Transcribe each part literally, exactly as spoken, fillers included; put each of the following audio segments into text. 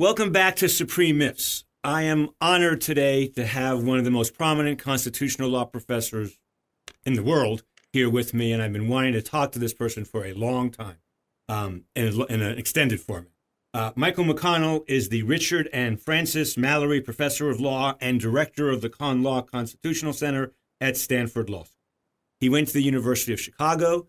Welcome back to Supreme Myths. I am honored today to have one of the most prominent constitutional law professors in the world here with me, and I've been wanting to talk to this person for a long time um, in, a, in an extended format. Uh, Michael McConnell is the Richard and Francis Mallory Professor of Law and Director of the Con Law Constitutional Center at Stanford Law School. He went to the University of Chicago.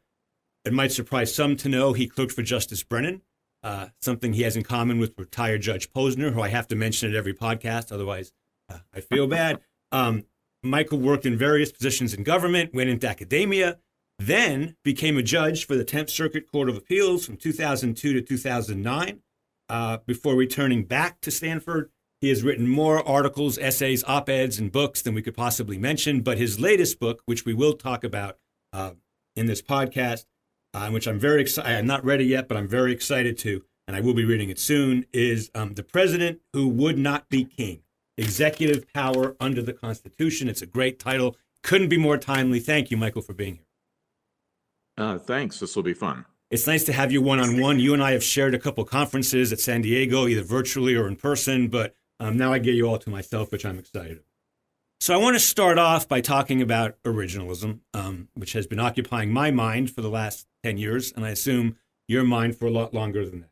It might surprise some to know he clerked for Justice Brennan, uh, something he has in common with retired Judge Posner, who I have to mention at every podcast, otherwise uh, I feel bad. Um, Michael worked in various positions in government, went into academia, then became a judge for the tenth Circuit Court of Appeals from two thousand two to two thousand nine. Uh, before returning back to Stanford, he has written more articles, essays, op-eds, and books than we could possibly mention. But his latest book, which we will talk about uh, in this podcast, uh, which I'm very excited, I'm not ready yet, but I'm very excited to, and I will be reading it soon, is um, The President Who Would Not Be King, Executive Power Under the Constitution. It's a great title. Couldn't be more timely. Thank you, Michael, for being here. Uh, thanks. This will be fun. It's nice to have you one-on-one. You and I have shared a couple conferences at San Diego, either virtually or in person, but um, now I get you all to myself, which I'm excited about. So I want to start off by talking about originalism, um, which has been occupying my mind for the last ten years, and I assume your mind for a lot longer than that.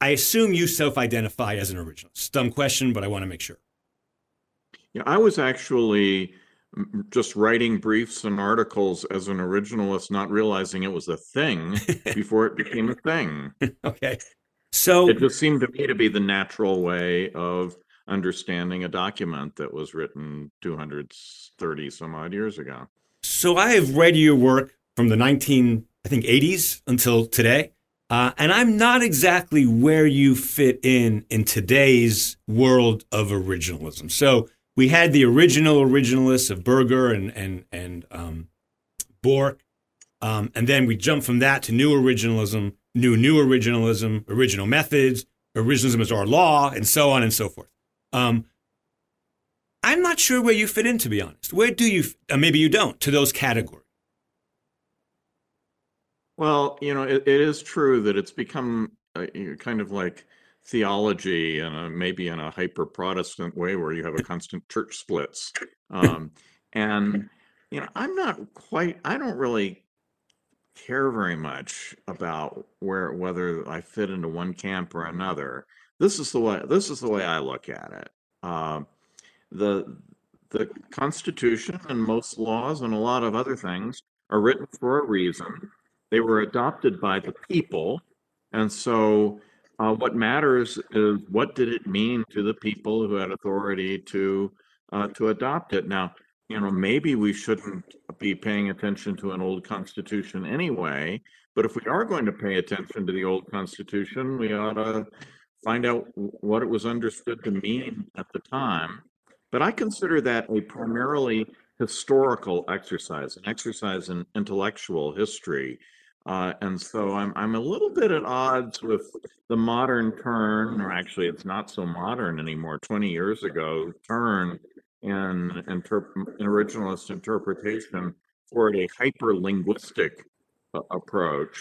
I assume you self-identify as an originalist. Dumb question, but I want to make sure. Yeah, I was actually just writing briefs and articles as an originalist, not realizing it was a thing before it became a thing. Okay. So it just seemed to me to be the natural way of understanding a document that was written two hundred thirty some odd years ago. So I have read your work from the nineteen, I think, eighties until today. Uh, and I'm not exactly where you fit in in today's world of originalism. So we had the original originalists of Berger and and and um, Bork, um, and then we jumped from that to new originalism, new new originalism, original methods, originalism is our law, and so on and so forth. Um, I'm not sure where you fit in, to be honest. Where do you? Uh, maybe you don't to those categories. Well, you know, it, it is true that it's become uh, kind of like theology, and maybe in a hyper-Protestant way where you have a constant church splits. Um, and, you know, I'm not quite, I don't really care very much about where, whether I fit into one camp or another. This is the way, this is the way I look at it. Uh, the, the Constitution and most laws and a lot of other things are written for a reason. They were adopted by the people. And so Uh, what matters is what did it mean to the people who had authority to uh, to adopt it. Now, you know, maybe we shouldn't be paying attention to an old constitution anyway, but if we are going to pay attention to the old constitution, we ought to find out what it was understood to mean at the time. But I consider that a primarily historical exercise, an exercise in intellectual history. Uh, and so I'm I'm a little bit at odds with the modern turn, or actually it's not so modern anymore, twenty years ago, turn in, interp- in originalist interpretation toward a hyper-linguistic uh, approach.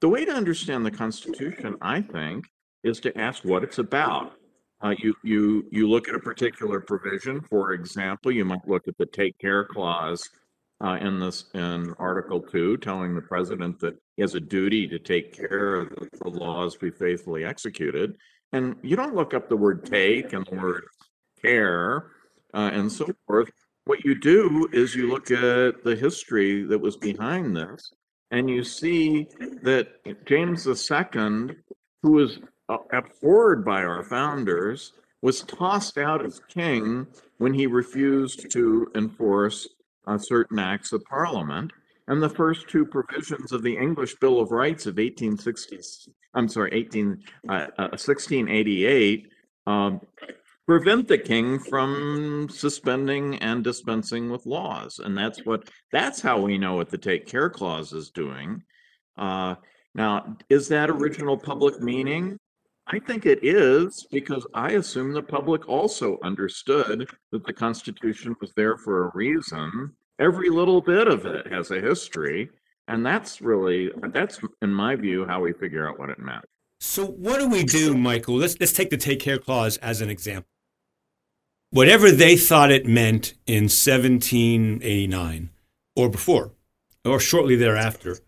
The way to understand the Constitution, I think, is to ask what it's about. Uh, you, you, you look at a particular provision. For example, you might look at the Take Care Clause Uh, in this, in Article two, telling the president that he has a duty to take care that the laws be faithfully executed. And you don't look up the word take and the word care uh, and so forth. What you do is you look at the history that was behind this, and you see that James the Second, who was abhorred by our founders, was tossed out as king when he refused to enforce Uh, certain acts of Parliament, and the first two provisions of the English Bill of Rights of eighteen sixty, I'm sorry, eighteen, uh, uh, sixteen eighty-eight um, prevent the king from suspending and dispensing with laws, and that's what that's how we know what the Take Care Clause is doing. Uh, now, is that original public meaning? I think it is, because I assume the public also understood that the Constitution was there for a reason. Every little bit of it has a history, and that's really, that's in my view, how we figure out what it meant. So what do we do, Michael? Let's let's take the Take Care Clause as an example. Whatever they thought it meant in seventeen eighty-nine or before or shortly thereafter,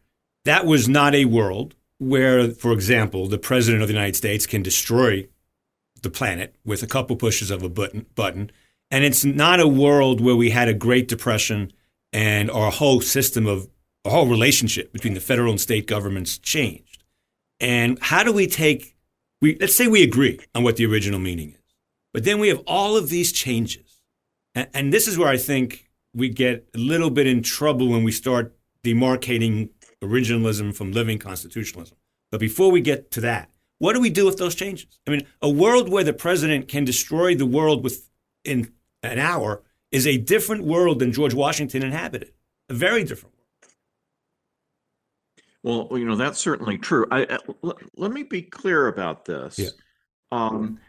that was not a world where, for example, the president of the United States can destroy the planet with a couple pushes of a button, button. And it's not a world where we had a Great Depression and our whole system of our whole relationship between the federal and state governments changed. And how do we take we let's say we agree on what the original meaning is. But then we have all of these changes. And, and this is where I think we get a little bit in trouble when we start demarcating originalism from living constitutionalism. But before we get to that, what do we do with those changes? I mean, a world where the president can destroy the world within an hour is a different world than George Washington inhabited, a very different world. Well, you know, that's certainly true. I, I, l- let me be clear about this. Yeah. Um,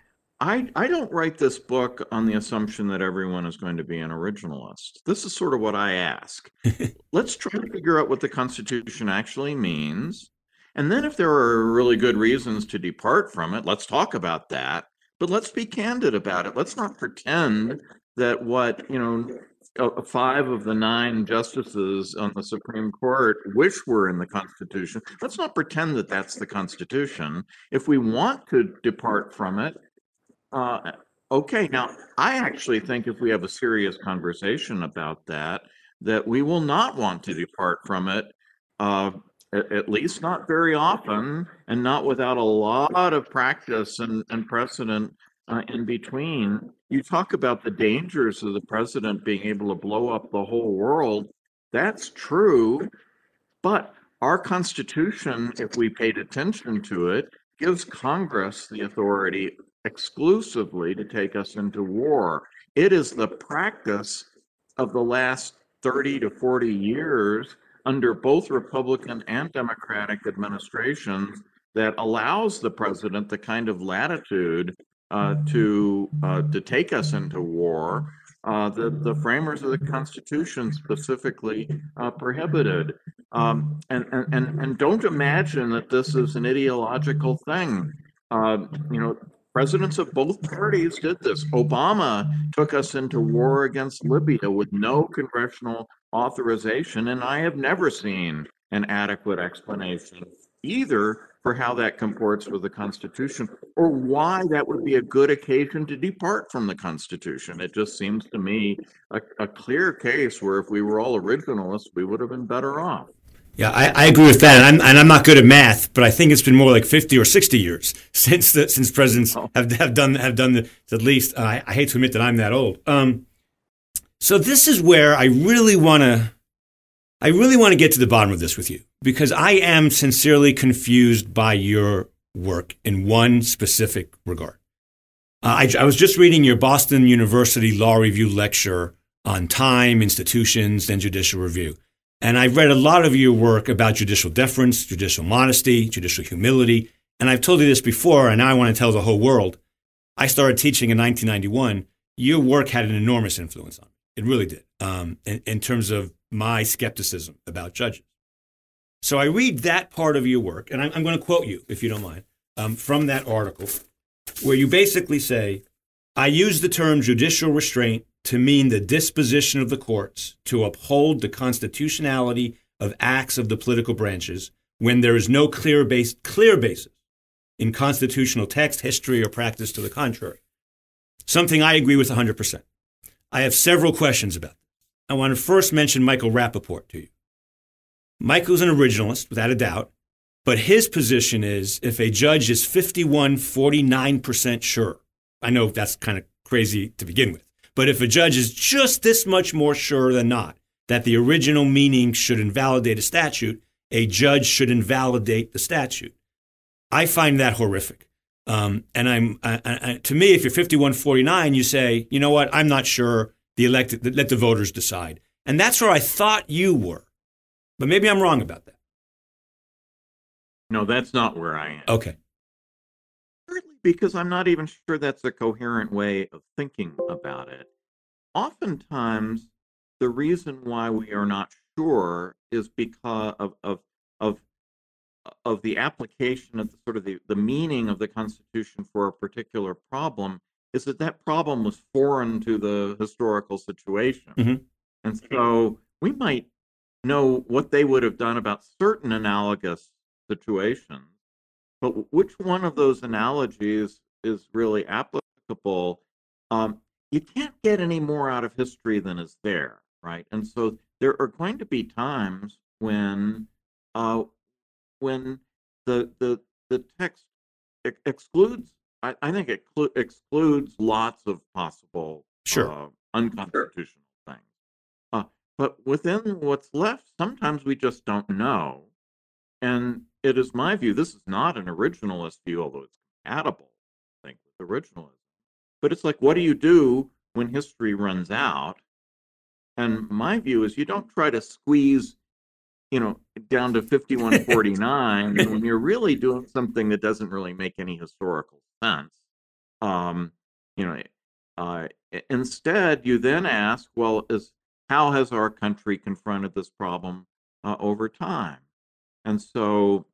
I, I don't write this book on the assumption that everyone is going to be an originalist. This is sort of what I ask. Let's try to figure out what the Constitution actually means. And then if there are really good reasons to depart from it, let's talk about that. But let's be candid about it. Let's not pretend that what, you know, five of the nine justices on the Supreme Court wish were in the Constitution. Let's not pretend that that's the Constitution. If we want to depart from it, Uh, okay, now, I actually think if we have a serious conversation about that, that we will not want to depart from it, uh, at, at least not very often, and not without a lot of practice and, and precedent uh, in between. You talk about the dangers of the president being able to blow up the whole world. That's true, but our Constitution, if we paid attention to it, gives Congress the authority exclusively to take us into war. It is the practice of the last thirty to forty years under both Republican and Democratic administrations that allows the president the kind of latitude uh, to uh, to take us into war. Uh, the, the framers of the Constitution specifically uh, prohibited. Um, and, and, and don't imagine that this is an ideological thing. Uh, you know, Presidents of both parties did this. Obama took us into war against Libya with no congressional authorization, and I have never seen an adequate explanation either for how that comports with the Constitution or why that would be a good occasion to depart from the Constitution. It just seems to me a, a clear case where if we were all originalists, we would have been better off. Yeah, I, I agree with that, and I'm, and I'm not good at math, but I think it's been more like fifty or sixty years since the, since presidents have have done have done the, at least. Uh, I, I hate to admit that I'm that old. Um, so this is where I really want to, I really want to get to the bottom of this with you, because I am sincerely confused by your work in one specific regard. Uh, I, I was just reading your Boston University Law Review lecture on time, institutions, and judicial review. And I've read a lot of your work about judicial deference, judicial modesty, judicial humility. And I've told you this before, and now I want to tell the whole world. I started teaching in nineteen ninety-one. Your work had an enormous influence on me. It really did, um, in, in terms of my skepticism about judges. So I read that part of your work, and I'm, I'm going to quote you, if you don't mind, um, from that article, where you basically say, I use the term judicial restraint to mean the disposition of the courts to uphold the constitutionality of acts of the political branches when there is no clear base, clear basis in constitutional text, history, or practice to the contrary. Something I agree with one hundred percent. I have several questions about this. I want to first mention Michael Rappaport to you. Michael's an originalist, without a doubt, but his position is if a judge is fifty-one, forty-nine percent sure, I know that's kind of crazy to begin with, but if a judge is just this much more sure than not that the original meaning should invalidate a statute, a judge should invalidate the statute. I find that horrific. Um, and I'm I, I, to me, if you're fifty-one forty-nine, you say, you know what, I'm not sure. The elected, let the voters decide. And that's where I thought you were. But maybe I'm wrong about that. No, that's not where I am. Okay. Because I'm not even sure that's a coherent way of thinking about it. Oftentimes, the reason why we are not sure is because of of, of of the application of the, sort of the, the meaning of the Constitution for a particular problem is that that problem was foreign to the historical situation. Mm-hmm. And so we might know what they would have done about certain analogous situations, but which one of those analogies is really applicable? Um, you can't get any more out of history than is there, right? And so there are going to be times when uh, when the the the text ex excludes, I, I think it excludes lots of possible sure. uh, unconstitutional sure. things. Uh, but within what's left, sometimes we just don't know. And it is my view, this is not an originalist view, although it's compatible, I think, with originalism. But it's like, what do you do when history runs out? And my view is you don't try to squeeze, you know, down to fifty-one forty-nine when you're really doing something that doesn't really make any historical sense. Um, you know, uh, instead, you then ask, well, is how has our country confronted this problem uh, over time? And so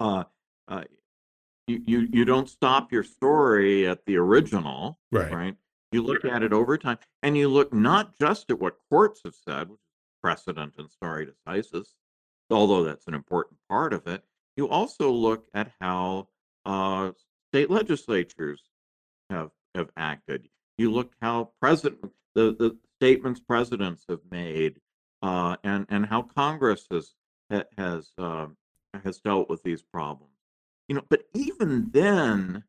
uh, uh, you, you you don't stop your story at the original, right? right? You look at it over time, and you look not just at what courts have said, which is precedent and stare decisis, although that's an important part of it. You also look at how uh, state legislatures have have acted. You look how president the the statements presidents have made, uh, and and how Congress has has uh, has dealt with these problems. You know, but even then,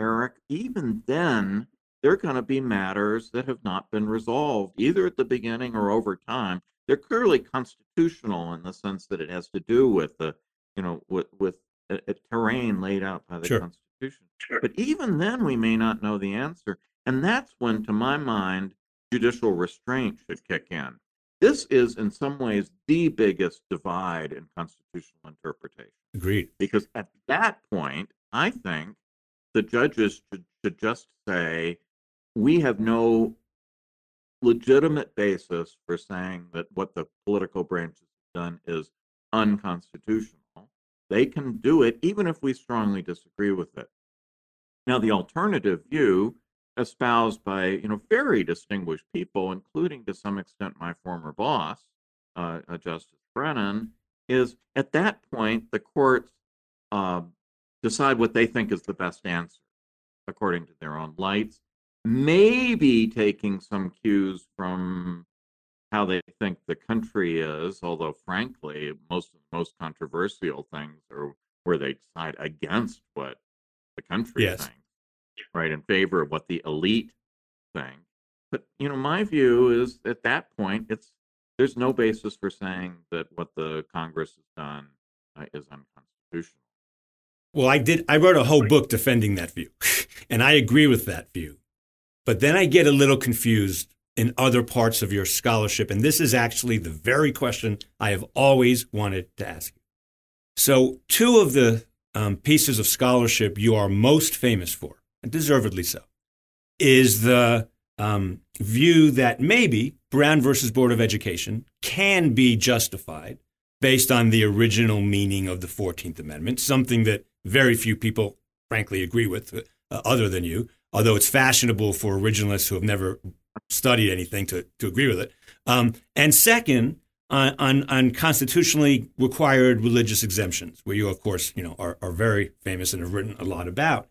Eric, even then. There are going to be matters that have not been resolved, either at the beginning or over time. They're clearly constitutional in the sense that it has to do with the, you know, with, with a, a terrain laid out by the sure. Constitution. Sure. But even then, we may not know the answer. And that's when, to my mind, judicial restraint should kick in. This is, in some ways, the biggest divide in constitutional interpretation. Agreed. Because at that point, I think the judges should, should just say, we have no legitimate basis for saying that what the political branch has done is unconstitutional. They can do it, even if we strongly disagree with it. Now, the alternative view, espoused by you know very distinguished people, including to some extent my former boss, uh, Justice Brennan, is at that point the courts uh, decide what they think is the best answer, according to their own lights, maybe taking some cues from how they think the country is, although frankly, most of the most controversial things are where they decide against what the country yes. thinks, right, in favor of what the elite think. But, you know, my view is at that point, it's there's no basis for saying that what the Congress has done uh, is unconstitutional. Well, I did. I wrote a whole book defending that view, and I agree with that view. But then I get a little confused in other parts of your scholarship, and this is actually the very question I have always wanted to ask you. So two of the um, pieces of scholarship you are most famous for, and deservedly so, is the um, view that maybe Brown versus Board of Education can be justified based on the original meaning of the fourteenth Amendment, something that very few people, frankly, agree with uh, other than you, although it's fashionable for originalists who have never studied anything to, to agree with it. Um, and second, on, on, on constitutionally required religious exemptions, where you, of course, you know, are, are very famous and have written a lot about.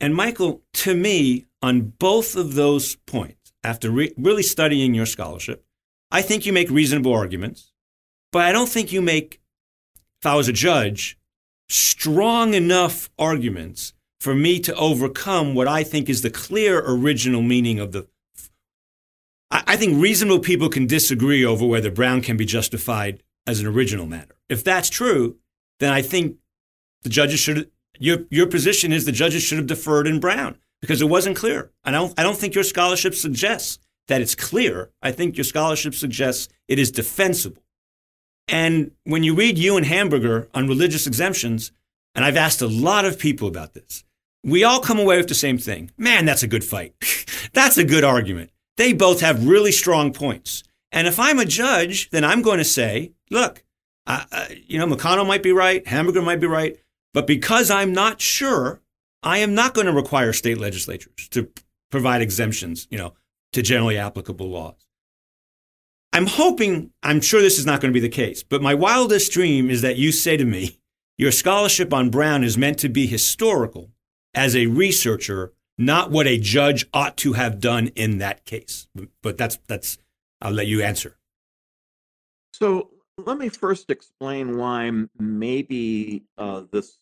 And Michael, to me, on both of those points, after re really studying your scholarship, I think you make reasonable arguments, but I don't think you make, if I was a judge, strong enough arguments for me to overcome what I think is the clear original meaning of the. I think reasonable people can disagree over whether Brown can be justified as an original matter. If that's true, then I think the judges should. Your your position is the judges should have deferred in Brown because it wasn't clear. And I don't I don't think your scholarship suggests that it's clear. I think your scholarship suggests it is defensible. And when you read you and Hamburger on religious exemptions, and I've asked a lot of people about this, we all come away with the same thing. Man, that's a good fight. That's a good argument. They both have really strong points. And if I'm a judge, then I'm going to say, look, Uh, uh, you know, McConnell might be right. Hamburger might be right. But because I'm not sure, I am not going to require state legislatures to p- provide exemptions, you know, to generally applicable laws. I'm hoping, I'm sure this is not going to be the case, but my wildest dream is that you say to me, your scholarship on Brown is meant to be historical as a researcher, not what a judge ought to have done in that case. But that's, that's, I'll let you answer. So let me first explain why maybe uh, this,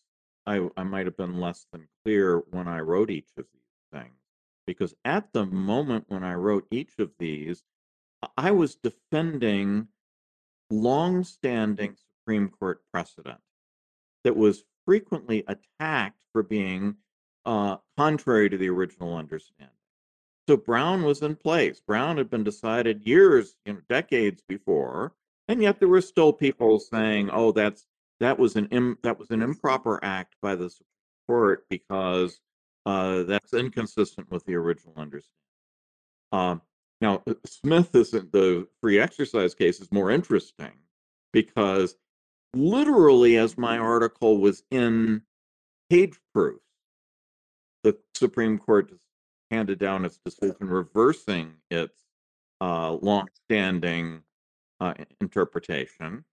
I, I might have been less than clear when I wrote each of these things, because at the moment when I wrote each of these, I was defending long-standing Supreme Court precedent that was frequently attacked for being uh, contrary to the original understanding. So Brown was in place. Brown had been decided years, you know, decades before, and yet there were still people saying, "Oh, that's that was an im- that was an improper act by the Supreme Court because uh, that's inconsistent with the original understanding." Um, Now, Smith isn't the free exercise case is more interesting because literally as my article was in page proof, the Supreme Court handed down its decision reversing its uh, longstanding uh, interpretation.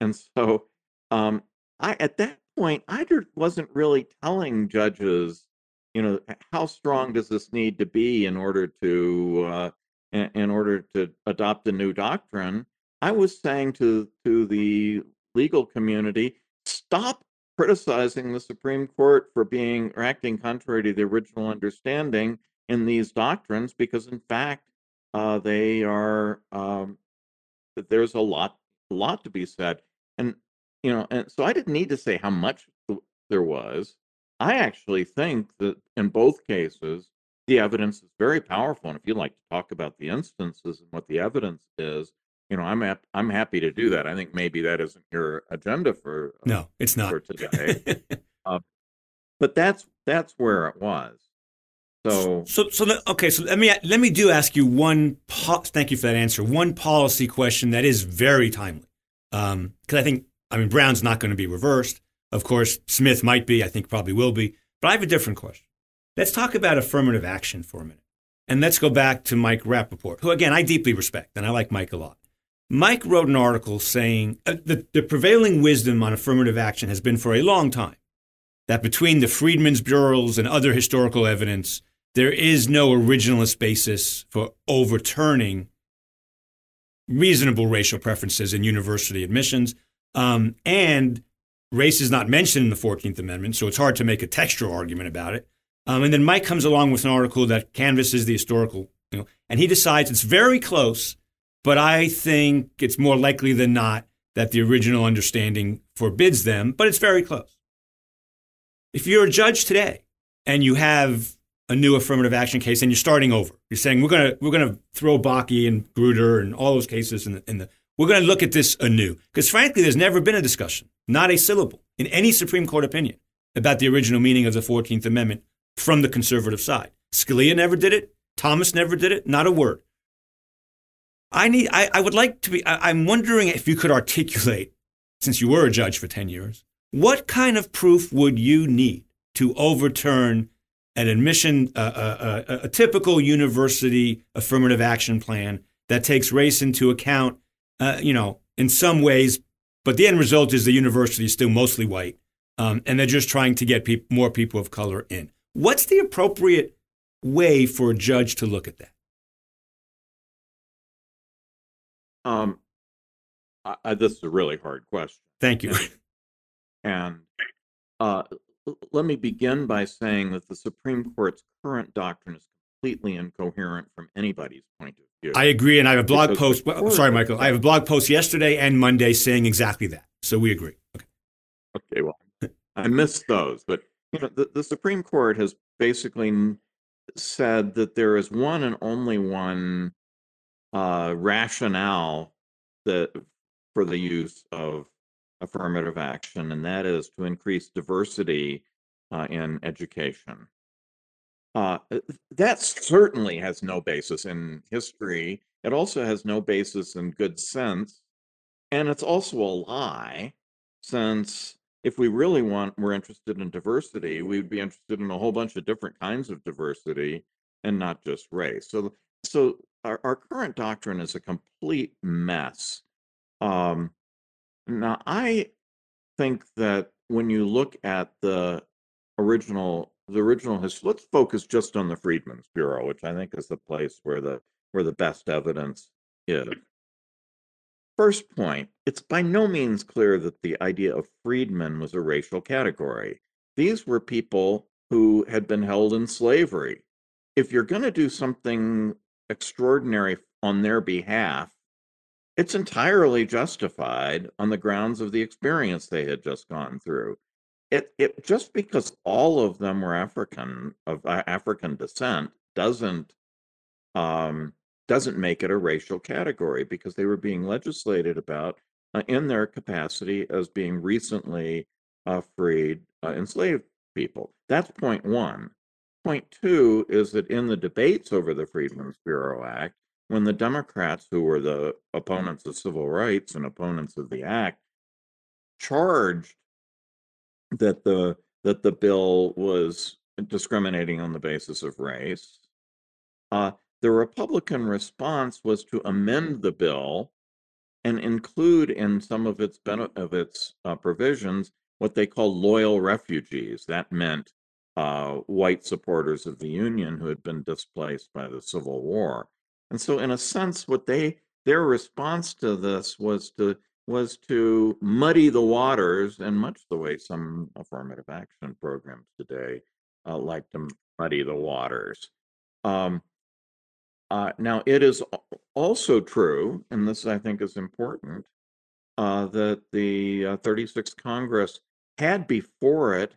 And so um, I, at that point, I wasn't really telling judges, you know, how strong does this need to be in order to uh, in order to adopt a new doctrine. I was saying to, to the legal community, stop criticizing the Supreme Court for being or acting contrary to the original understanding in these doctrines, because in fact, uh, they are, um, there's a lot, a lot to be said. And, you know, and so I didn't need to say how much there was. I actually think that in both cases, the evidence is very powerful, and if you'd like to talk about the instances and what the evidence is, you know, I'm ap- I'm happy to do that. I think maybe that isn't your agenda for uh, no, it's not for today. uh, but that's that's where it was. So so so the, okay. So let me let me do ask you one. Po- thank you for that answer. One policy question that is very timely, because um, I think I mean Brown's not going to be reversed. Of course, Smith might be. I think probably will be. But I have a different question. Let's talk about affirmative action for a minute. And let's go back to Mike Rappaport, who, again, I deeply respect, and I like Mike a lot. Mike wrote an article saying uh, the, the prevailing wisdom on affirmative action has been for a long time that between the Freedmen's Bureaus and other historical evidence, there is no originalist basis for overturning reasonable racial preferences in university admissions. Um, and race is not mentioned in the fourteenth Amendment, so it's hard to make a textual argument about it. Um, and then Mike comes along with an article that canvasses the historical, you know, and he decides it's very close, but I think it's more likely than not that the original understanding forbids them, but it's very close. If you're a judge today and you have a new affirmative action case and you're starting over, you're saying we're gonna we're gonna throw Bakke and Grutter and all those cases in the, in the we're gonna look at this anew, because frankly, there's never been a discussion, not a syllable, in any Supreme Court opinion about the original meaning of the fourteenth Amendment. From the conservative side, Scalia never did it. Thomas never did it. Not a word. I need. I, I would like to be. I, I'm wondering if you could articulate, since you were a judge for ten years, what kind of proof would you need to overturn an admission, uh, a, a, a typical university affirmative action plan that takes race into account, uh, you know, in some ways, but the end result is the university is still mostly white, um, and they're just trying to get pe- more people of color in. What's the appropriate way for a judge to look at that? Um, I, I, this is a really hard question. Thank you. And, and uh, let me begin by saying that the Supreme Court's current doctrine is completely incoherent from anybody's point of view. I agree, and I have a blog because post. Well, sorry, Michael. I have a blog post yesterday and Monday saying exactly that. So we agree. Okay. Okay. Well, I missed those, but. You know, the, the Supreme Court has basically said that there is one and only one uh, rationale that for the use of affirmative action, and that is to increase diversity uh, in education. Uh, that certainly has no basis in history. It also has no basis in good sense. And it's also a lie, since if we really want, we're interested in diversity, we'd be interested in a whole bunch of different kinds of diversity and not just race. So, so our, our current doctrine is a complete mess. Um, now, I think that when you look at the original, the original history, let's focus just on the Freedmen's Bureau, which I think is the place where the where the best evidence is. First point, it's by no means clear that the idea of freedmen was a racial category. These were people who had been held in slavery. If you're going to do something extraordinary on their behalf, it's entirely justified on the grounds of the experience they had just gone through. It, it just because all of them were African of uh, African descent doesn't um, doesn't make it a racial category, because they were being legislated about uh, in their capacity as being recently uh, freed uh, enslaved people. That's point one. Point two is that in the debates over the Freedmen's Bureau Act, when the Democrats, who were the opponents of civil rights and opponents of the act, charged that the that the bill was discriminating on the basis of race, uh, the Republican response was to amend the bill and include in some of its of its uh, provisions what they call loyal refugees. That meant uh, white supporters of the Union who had been displaced by the Civil War. And so, in a sense, what they their response to this was to was to muddy the waters, and much the way some affirmative action programs today uh, like to muddy the waters. Um, uh, now, it is also true, and this I think is important, uh, that the uh, thirty-sixth Congress had before it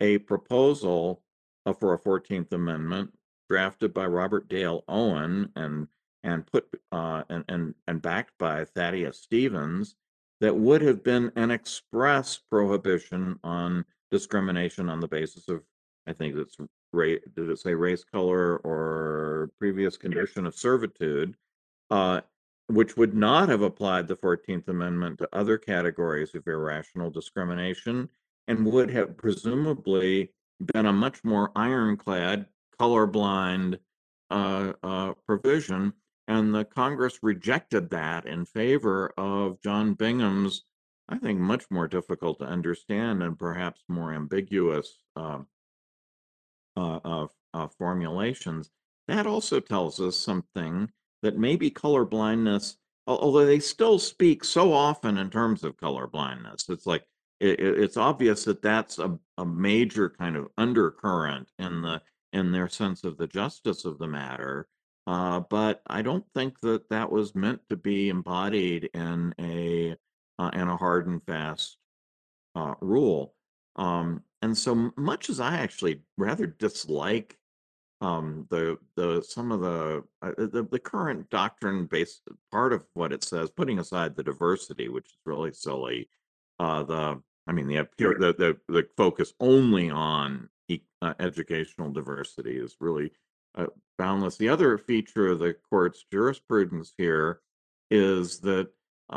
a proposal uh, for a fourteenth Amendment drafted by Robert Dale Owen and and put uh, and, and and backed by Thaddeus Stevens, that would have been an express prohibition on discrimination on the basis of, I think it's race, did it say race, color, or previous condition of servitude, uh, which would not have applied the fourteenth Amendment to other categories of irrational discrimination, and would have presumably been a much more ironclad, colorblind uh, uh, provision. And the Congress rejected that in favor of John Bingham's, I think, much more difficult to understand and perhaps more ambiguous uh, uh, uh, uh, formulations. That also tells us something, that maybe colorblindness, although they still speak so often in terms of colorblindness, it's like it, it's obvious that that's a, a major kind of undercurrent in the in their sense of the justice of the matter. Uh, but I don't think that that was meant to be embodied in a uh, in a hard and fast uh, rule. Um, and so much as I actually rather dislike um, the the some of the, uh, the the current doctrine based part of what it says, putting aside the diversity, which is really silly. Uh, the I mean the the the, the focus only on e uh, educational diversity is really Uh, boundless. The other feature of the court's jurisprudence here is that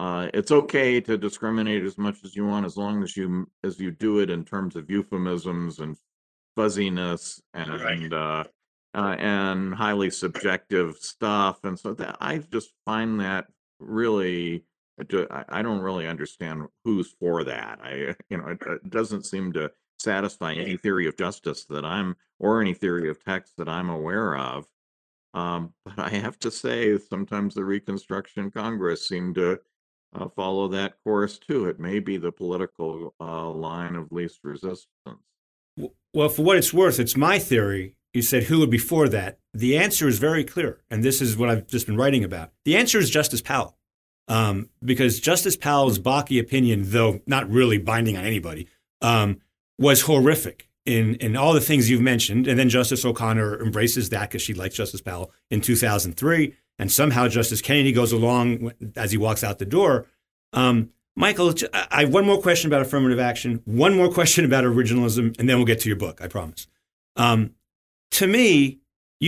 uh, it's okay to discriminate as much as you want, as long as you as you do it in terms of euphemisms and fuzziness and right. uh, uh, and highly subjective stuff. And so that I just find that really, I don't really understand who's for that. I you know it, it doesn't seem to satisfy any theory of justice that I'm, or any theory of text that I'm aware of. Um, but I have to say, sometimes the Reconstruction Congress seemed to uh, follow that course too. It may be the political uh, line of least resistance. Well, for what it's worth, it's my theory. You said, who would be for that? The answer is very clear, and this is what I've just been writing about. The answer is Justice Powell, um, because Justice Powell's Bakke opinion, though not really binding on anybody, um, was horrific in, in all the things you've mentioned. And then Justice O'Connor embraces that because she likes Justice Powell in two thousand three. And somehow Justice Kennedy goes along as he walks out the door. Um, Michael, I have one more question about affirmative action, one more question about originalism, and then we'll get to your book, I promise. Um, to me,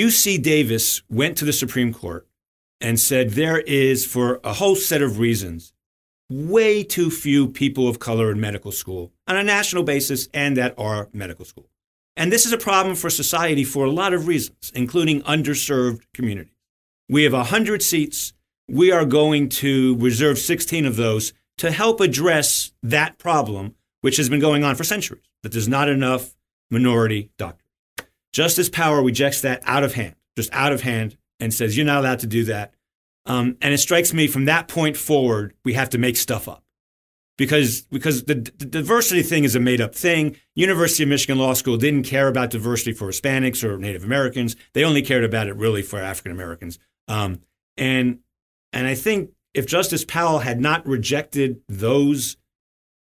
U C Davis went to the Supreme Court and said there is, for a whole set of reasons, way too few people of color in medical school on a national basis and that are medical school. And this is a problem for society for a lot of reasons, including underserved communities. We have one hundred seats. We are going to reserve sixteen of those to help address that problem, which has been going on for centuries, that there's not enough minority doctors. Justice Powell rejects that out of hand, just out of hand, and says, you're not allowed to do that. Um, and it strikes me from that point forward, we have to make stuff up. Because because the, the diversity thing is a made-up thing. University of Michigan Law School didn't care about diversity for Hispanics or Native Americans. They only cared about it really for African Americans. Um, and and I think if Justice Powell had not rejected those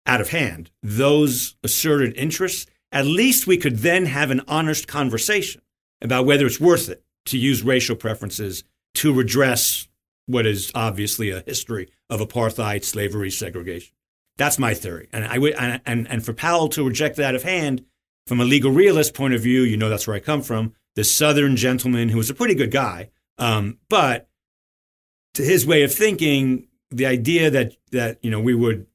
out of hand, those asserted interests, at least we could then have an honest conversation about whether it's worth it to use racial preferences to redress what is obviously a history of apartheid, slavery, segregation. That's my theory. And I would, and, and for Powell to reject that out of hand, from a legal realist point of view, you know that's where I come from, this Southern gentleman who was a pretty good guy, um, but to his way of thinking, the idea that, that you know we would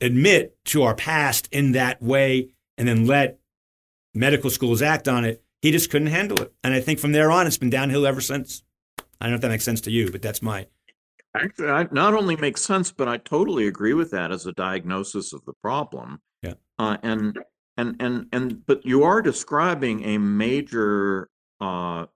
admit to our past in that way and then let medical schools act on it, he just couldn't handle it. And I think from there on, it's been downhill ever since. I don't know if that makes sense to you, but that's my... Actually, I not only makes sense, but I totally agree with that as a diagnosis of the problem. Yeah. Uh, and and and and but you are describing a major uh,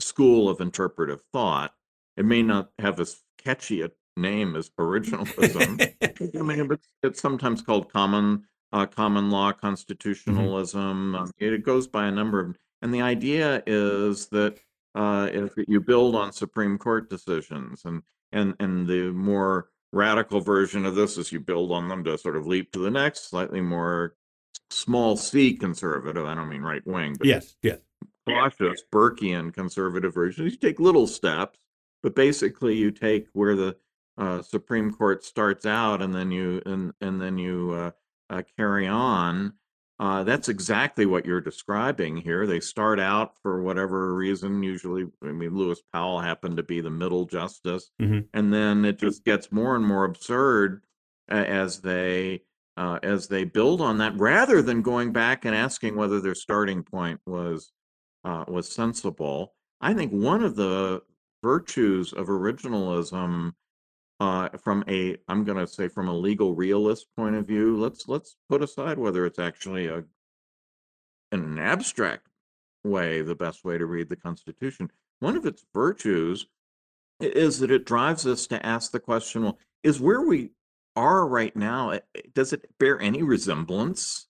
school of interpretive thought. It may not have as catchy a name as originalism. I mean, but it's sometimes called common uh, common law constitutionalism. Mm-hmm. It goes by a number of, and the idea is that uh, if you build on Supreme Court decisions and. And and the more radical version of this is you build on them to sort of leap to the next, slightly more small c conservative. I don't mean right wing, but yes, yes, cautious Burkean conservative version. You take little steps, but basically you take where the uh, Supreme Court starts out, and then you and and then you uh, uh, carry on. Uh, that's exactly what you're describing here. They start out for whatever reason, usually, I mean, Lewis Powell happened to be the middle justice, mm-hmm. and then it just gets more and more absurd uh, as they uh, as they build on that, rather than going back and asking whether their starting point was uh, was sensible. I think one of the virtues of originalism Uh, from a, I'm going to say, from a legal realist point of view, let's let's put aside whether it's actually a, in an abstract way, the best way to read the Constitution. One of its virtues is that it drives us to ask the question: well, is where we are right now, does it bear any resemblance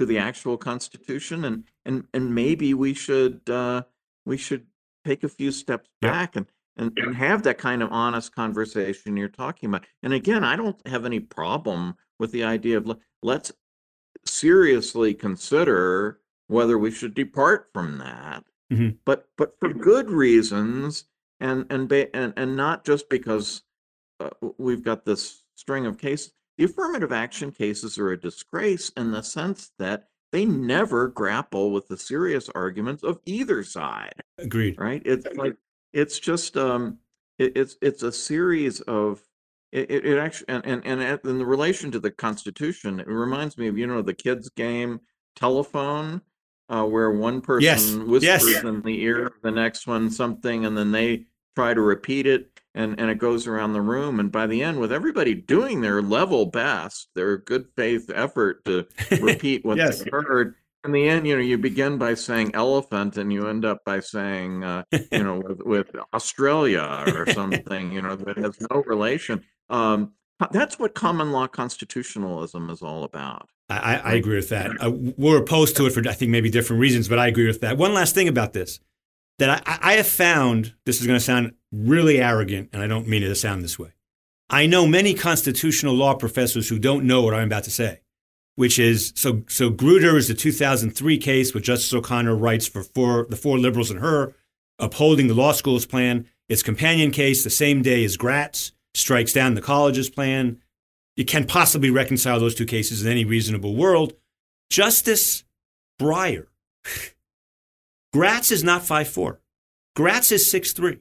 to the actual Constitution? And and and maybe we should uh, we should take a few steps back and. And, and have that kind of honest conversation you're talking about. And again, I don't have any problem with the idea of let's seriously consider whether we should depart from that, mm-hmm. but but for good reasons, and and and and not just because uh, we've got this string of cases. The affirmative action cases are a disgrace in the sense that they never grapple with the serious arguments of either side. Agreed. Right? It's like. It's just um, it, it's it's a series of it, it, it actually and and and in the relation to the Constitution, it reminds me of you know the kids' game telephone, uh, where one person yes. whispers yes. in the ear of the next one something, and then they try to repeat it, and and it goes around the room, and by the end, with everybody doing their level best, their good faith effort to repeat what yes. they heard. In the end, you know, you begin by saying elephant, and you end up by saying, uh, you know, with, with Australia or something, you know, that has no relation. Um, that's what common law constitutionalism is all about. I, I agree with that. Uh, we're opposed to it for, I think, maybe different reasons, but I agree with that. One last thing about this that I, I have found, this is going to sound really arrogant, and I don't mean it to sound this way. I know many constitutional law professors who don't know what I'm about to say. Which is, so so Grutter is the two thousand three case where Justice O'Connor writes for four, the four liberals and her, upholding the law school's plan. Its companion case, the same day as Gratz, strikes down the college's plan. You can't possibly reconcile those two cases in any reasonable world. Justice Breyer. Gratz is not five four. Gratz is six three.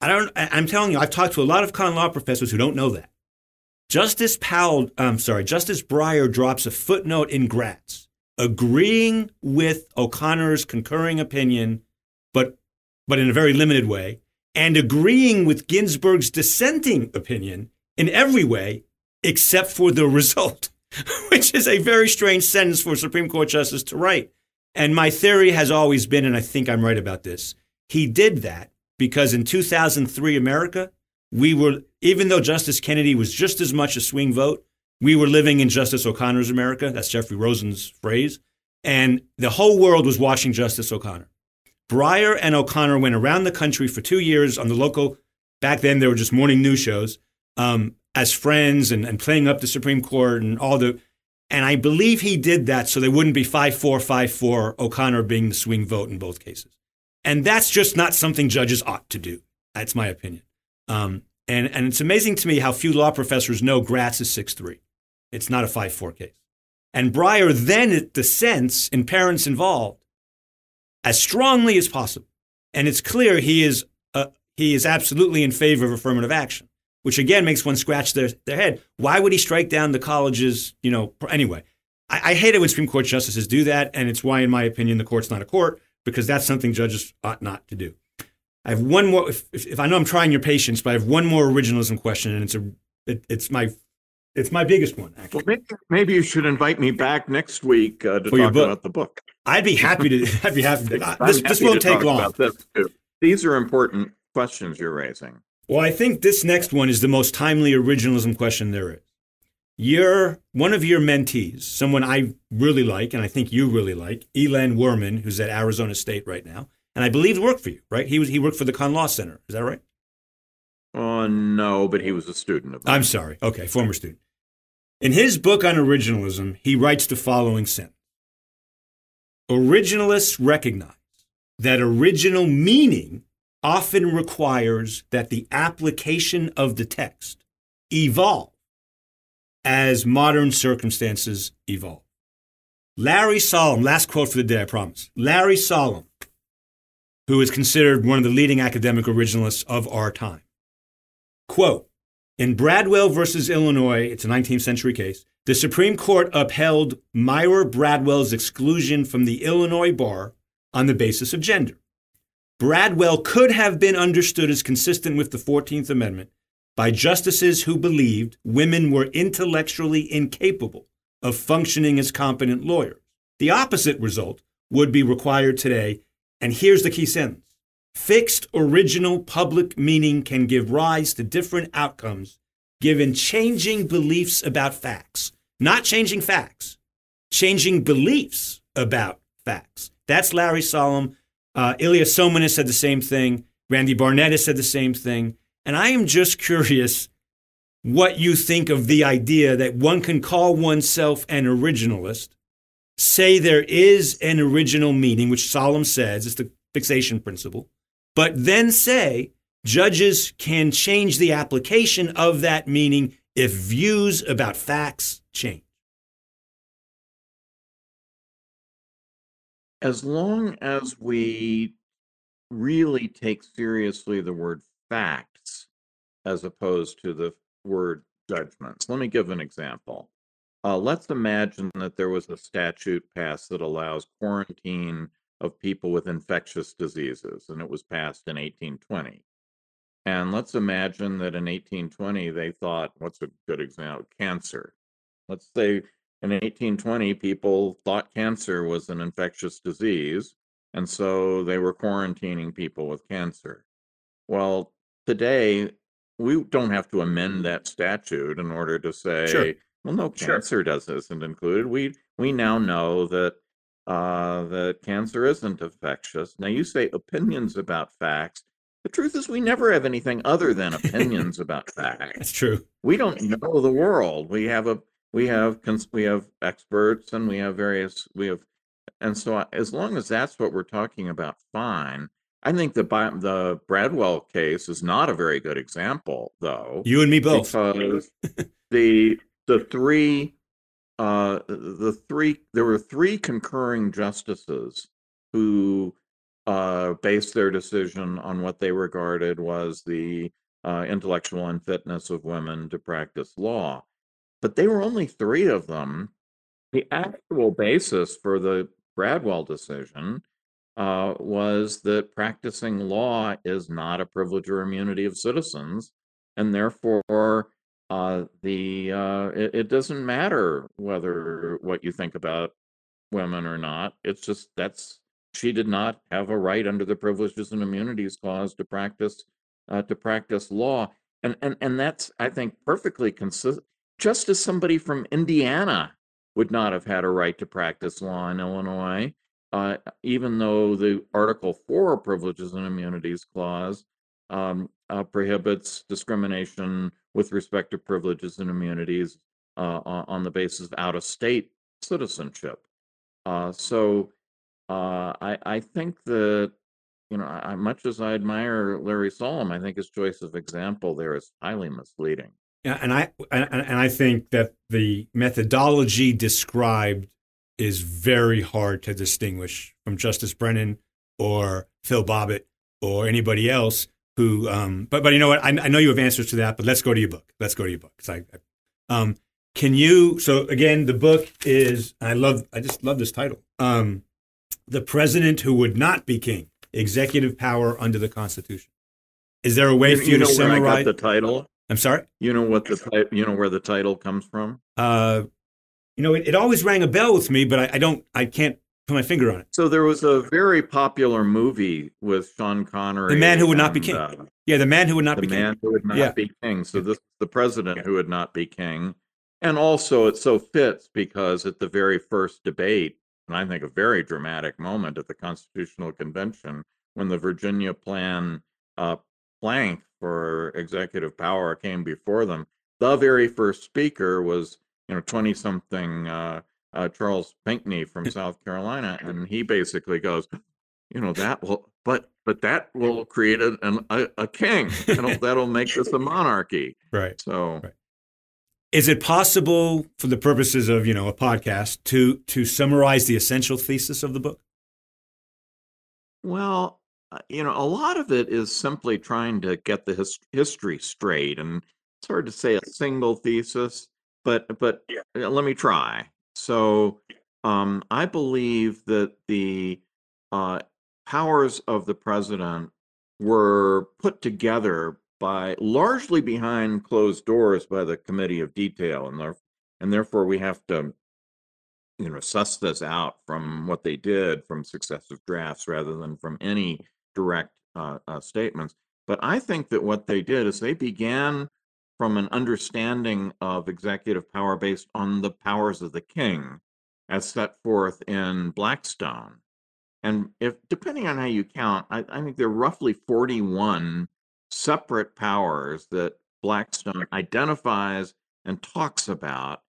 I don't, I'm telling you, I've talked to a lot of con law professors who don't know that. Justice Powell, I'm sorry, Justice Breyer drops a footnote in Gratz, agreeing with O'Connor's concurring opinion, but but in a very limited way, and agreeing with Ginsburg's dissenting opinion in every way except for the result, which is a very strange sentence for a Supreme Court justice to write. And my theory has always been, and I think I'm right about this, he did that because in two thousand three America, we were, even though Justice Kennedy was just as much a swing vote, we were living in Justice O'Connor's America. That's Jeffrey Rosen's phrase. And the whole world was watching Justice O'Connor. Breyer and O'Connor went around the country for two years on the local, back then there were just morning news shows, um, as friends and, and playing up the Supreme Court and all the, and I believe he did that so they wouldn't be five four, five four, O'Connor being the swing vote in both cases. And that's just not something judges ought to do. That's my opinion. Um, and, and it's amazing to me how few law professors know Gratz is six three. It's not a five four case. And Breyer then dissents in parents involved as strongly as possible. And it's clear he is uh, he is absolutely in favor of affirmative action, which again makes one scratch their, their head. Why would he strike down the college's, you know, anyway. I, I hate it when Supreme Court justices do that, and it's why, in my opinion, the court's not a court, because that's something judges ought not to do. I have one more, if, if, if I know I'm trying your patience, but I have one more originalism question, and it's a, it, it's my It's my biggest one, actually. Well, maybe, maybe you should invite me back next week uh, to For talk about the book. I'd be happy to. I'd be happy to. Uh, this, happy this won't to take long. About this too. These are important questions you're raising. Well, I think this next one is the most timely originalism question there is. You're, one of your mentees, someone I really like, and I think you really like, Elan Werman, who's at Arizona State right now, and I believe worked for you, right? He was he worked for the Conn Law Center. Is that right? Oh, no, but he was a student of mine. I'm sorry. Okay, former student. In his book on originalism, he writes the following sentence. Originalists recognize that original meaning often requires that the application of the text evolve as modern circumstances evolve. Larry Solomon, last quote for the day, I promise. Larry Solomon, who is considered one of the leading academic originalists of our time, quote, in Bradwell versus Illinois, it's a nineteenth century case, the Supreme Court upheld Myra Bradwell's exclusion from the Illinois bar on the basis of gender. Bradwell could have been understood as consistent with the fourteenth Amendment by justices who believed women were intellectually incapable of functioning as competent lawyers. The opposite result would be required today, and here's the key sentence. Fixed original public meaning can give rise to different outcomes given changing beliefs about facts. Not changing facts, changing beliefs about facts. That's Larry Solomon. Uh, Ilya Soman has said the same thing. Randy Barnett has said the same thing. And I am just curious what you think of the idea that one can call oneself an originalist, say there is an original meaning, which Solomon says is the fixation principle, but then say judges can change the application of that meaning if views about facts change. As long as we really take seriously the word facts as opposed to the word judgments. Let me give an example. Uh, let's imagine that there was a statute passed that allows quarantine of people with infectious diseases, and it was passed in eighteen twenty. And let's imagine that in eighteen twenty, they thought, what's a good example? Cancer. Let's say in eighteen twenty, people thought cancer was an infectious disease, and so they were quarantining people with cancer. Well, today, we don't have to amend that statute in order to say, sure. well, no, cancer sure. does isn't included. We, we now know that Uh, that cancer isn't infectious. Now, you say opinions about facts. The truth is we never have anything other than opinions about facts. That's true. We don't know the world. We have a we have we have experts and we have various we have, and so as long as that's what we're talking about, fine. I think the the Bradwell case is not a very good example, though. You and me both. Because the the three. Uh, the three there were three concurring justices who uh, based their decision on what they regarded was the uh, intellectual unfitness of women to practice law. But they were only three of them. The actual basis for the Bradwell decision uh, was that practicing law is not a privilege or immunity of citizens, and therefore uh, the uh, it, it doesn't matter whether what you think about women or not. It's just that's she did not have a right under the Privileges and Immunities Clause to practice uh, to practice law, and and and that's, I think, perfectly consistent. Just as somebody from Indiana would not have had a right to practice law in Illinois, uh, even though the Article four Privileges and Immunities Clause um, uh, prohibits discrimination with respect to privileges and immunities uh, on the basis of out-of-state citizenship. Uh, so uh, I, I think that, you know, I, much as I admire Larry Solomon, I think his choice of example there is highly misleading. And I and I think that the methodology described is very hard to distinguish from Justice Brennan or Phil Bobbitt or anybody else who. Um, but but you know what? I, I know you have answers to that. But let's go to your book. Let's go to your book. I, I, um, can you? So again, the book is. I love. I just love this title. Um, The President Who Would Not Be King: Executive Power Under the Constitution. Is there a way you, for you, you know to summarize where I got the title? I'm sorry? You know what the you know where the title comes from? Uh, you know, it, it always rang a bell with me, but I, I don't I can't put my finger on it. So there was a very popular movie with Sean Connery, The Man Who Would Not Be King. Uh, yeah, The Man Who Would Not Be King. The Man Who Would Not Be King. So this is The President Who Would Not Be King. And also it so fits because at the very first debate, and I think a very dramatic moment at the Constitutional Convention, when the Virginia Plan uh, plank for executive power came before them, the very first speaker was, you know, twenty-something uh, uh, Charles Pinckney from South Carolina, and he basically goes, you know, that will, but but that will create a a, a king, and that'll make this a monarchy. Right. So, right. Is it possible, for the purposes of, you know, a podcast, to to summarize the essential thesis of the book? Well, you know, a lot of it is simply trying to get the his, history straight, and it's hard to say a single thesis, but but yeah, let me try. So um, I believe that the uh, powers of the president were put together by largely behind closed doors by the Committee of Detail, and there, and therefore we have to, you know, suss this out from what they did from successive drafts rather than from any direct uh, uh, statements. But I think that what they did is they began from an understanding of executive power based on the powers of the king as set forth in Blackstone. And if, depending on how you count, I, I think there are roughly forty-one separate powers that Blackstone identifies and talks about.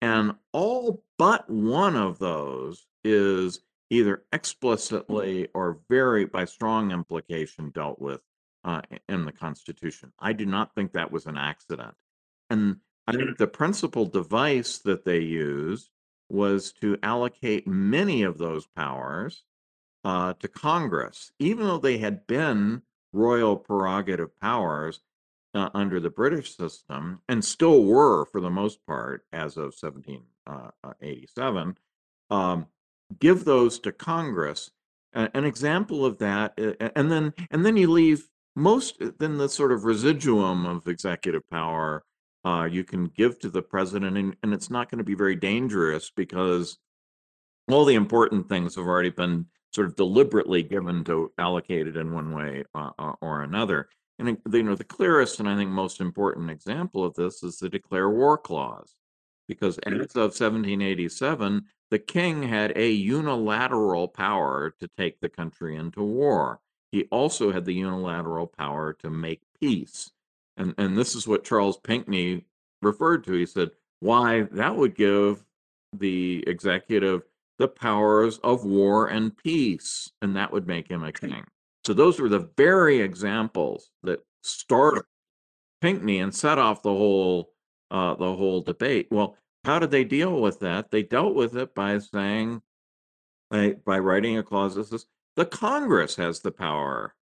And all but one of those is either explicitly or very, by strong implication, dealt with uh, in the Constitution. I do not think that was an accident. And I think the principal device that they used was to allocate many of those powers uh, to Congress, even though they had been royal prerogative powers uh, under the British system, and still were for the most part as of seventeen eighty-seven. Um, give those to Congress. Uh, an example of that, uh, and then and then you leave most, then the sort of residuum of executive power uh, you can give to the president, and, and it's not going to be very dangerous because all the important things have already been sort of deliberately given to, allocated in one way uh, or another. And you know, the clearest and I think most important example of this is the Declare War Clause, because as of seventeen eighty-seven, the king had a unilateral power to take the country into war. He also had the unilateral power to make peace. And, and this is what Charles Pinckney referred to. He said, why, that would give the executive the powers of war and peace, and that would make him a king. So those were the very examples that started Pinckney and set off the whole uh, the whole debate. Well, how did they deal with that? They dealt with it by saying, by, by writing a clause that says, the Congress has the power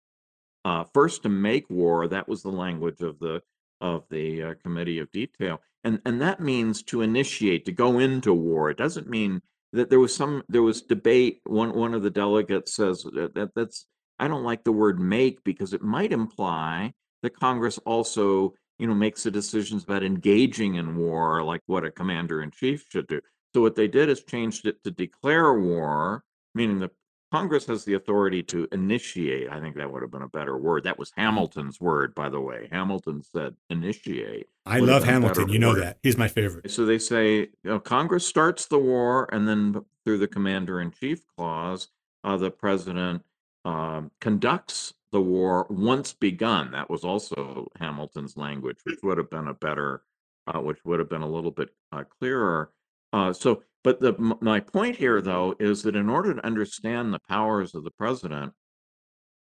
uh, first to make war. That was the language of the of the uh, Committee of Detail, and and that means to initiate, to go into war. It doesn't mean that there was some there was debate. One one of the delegates says that, that that's I don't like the word make because it might imply that Congress also, you know, makes the decisions about engaging in war, like what a commander in chief should do. So what they did is changed it to declare war, meaning the Congress has the authority to initiate. I think that would have been a better word. That was Hamilton's word, by the way. Hamilton said initiate. I love Hamilton. You know that. He's my favorite. So they say, you know, Congress starts the war, and then through the Commander-in-Chief Clause, uh, the president um, conducts the war once begun. That was also Hamilton's language, which would have been a better, uh, which would have been a little bit uh, clearer. Uh, so, but the, my point here, though, is that in order to understand the powers of the president,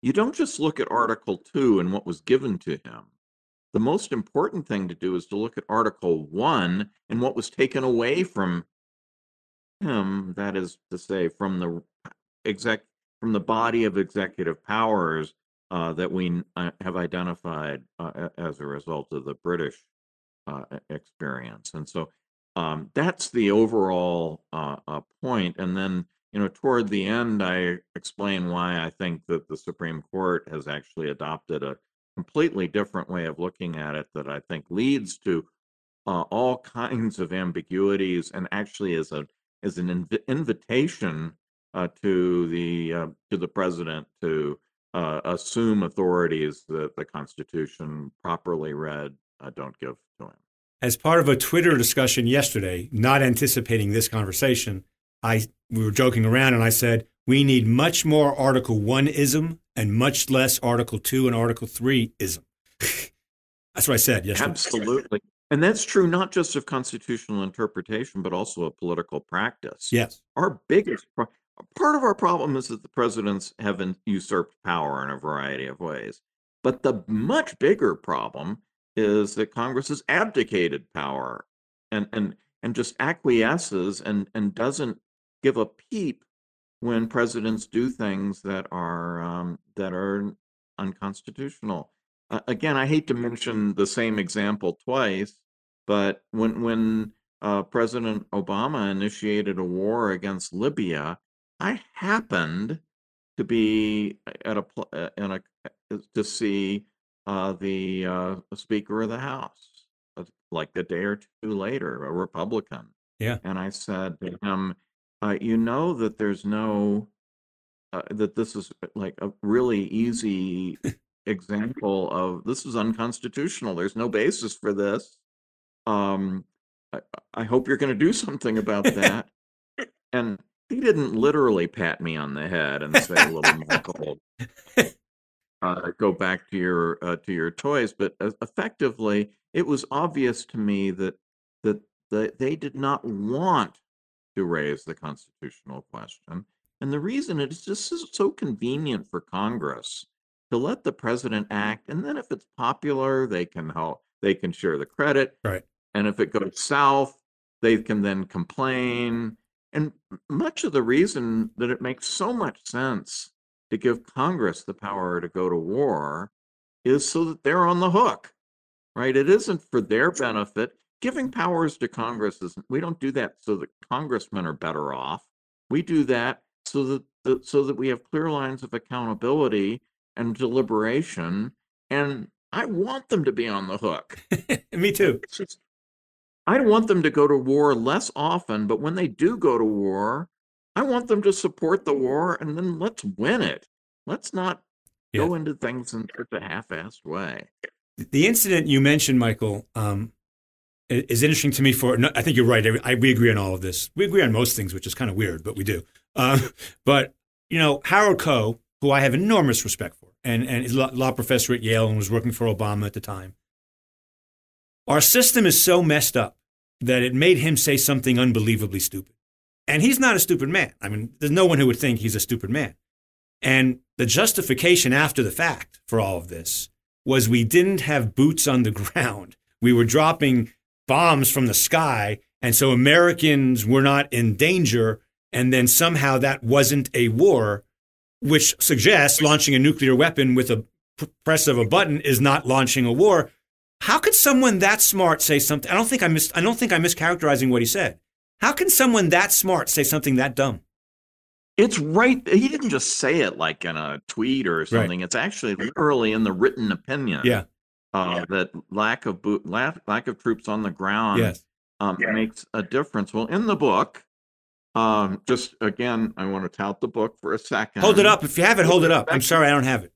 you don't just look at Article two and what was given to him. The most important thing to do is to look at Article one and what was taken away from him, that is to say, from the exec, from the body of executive powers uh, that we uh, have identified uh, as a result of the British uh, experience. And so Um, that's the overall uh, uh, point. And then, you know, toward the end, I explain why I think that the Supreme Court has actually adopted a completely different way of looking at it that I think leads to uh, all kinds of ambiguities and actually is a is an inv invitation uh, to the uh, to the president to uh, assume authorities that the Constitution, properly read, uh, don't give to him. As part of a Twitter discussion yesterday, not anticipating this conversation, I we were joking around and I said, we need much more Article one-ism and much less Article two and Article three-ism. That's what I said yesterday. Absolutely. And that's true not just of constitutional interpretation, but also of political practice. Yes. Our biggest pro part of our problem is that the presidents have usurped power in a variety of ways. But the much bigger problem is that Congress has abdicated power and and and just acquiesces and and doesn't give a peep when presidents do things that are um, that are unconstitutional. Uh, again, I hate to mention the same example twice, but when when uh, President Obama initiated a war against Libya, I happened to be at a in a to see. Uh, the uh, Speaker of the House, like a day or two later, a Republican. Yeah. And I said to him, uh, you know that there's no, uh, that this is like a really easy example of, this is unconstitutional. There's no basis for this. Um, I, I hope you're going to do something about that. And he didn't literally pat me on the head and say, little Michael, Uh, go back to your uh, to your toys, but uh, effectively, it was obvious to me that that the, they did not want to raise the constitutional question, and the reason it is just so convenient for Congress to let the president act, and then if it's popular, they can help, they can share the credit, right? And if it goes south, they can then complain, and much of the reason that it makes so much sense to give Congress the power to go to war is so that they're on the hook, right? It isn't for their benefit. Giving powers to Congress isn't, we don't do that so that congressmen are better off. We do that so that, the, so that we have clear lines of accountability and deliberation, and I want them to be on the hook. Me too. Just, I want them to go to war less often, but when they do go to war, I want them to support the war, and then let's win it. Let's not yeah. go into things in such a half-assed way. The incident you mentioned, Michael, um, is interesting to me for – I think you're right. I, we agree on all of this. We agree on most things, which is kind of weird, but we do. Um, but, you know, Harold Coe, who I have enormous respect for, and, and is a law professor at Yale and was working for Obama at the time, our system is so messed up that it made him say something unbelievably stupid. And he's not a stupid man. I mean, there's no one who would think he's a stupid man. And the justification after the fact for all of this was we didn't have boots on the ground. We were dropping bombs from the sky, and so Americans were not in danger, and then somehow that wasn't a war, which suggests launching a nuclear weapon with a press of a button is not launching a war. How could someone that smart say something? I don't think I mis- I don't think I'm mischaracterizing what he said. How can someone that smart say something that dumb? It's right. He didn't just say it like in a tweet or something. Right. It's actually literally in the written opinion. Yeah. Uh, yeah. That lack of bo- lack, lack of troops on the ground yes. um, yeah. makes a difference. Well, in the book, um, just again, I want to tout the book for a second. Hold it up. If you have it, hold it up. I'm sorry, I don't have it.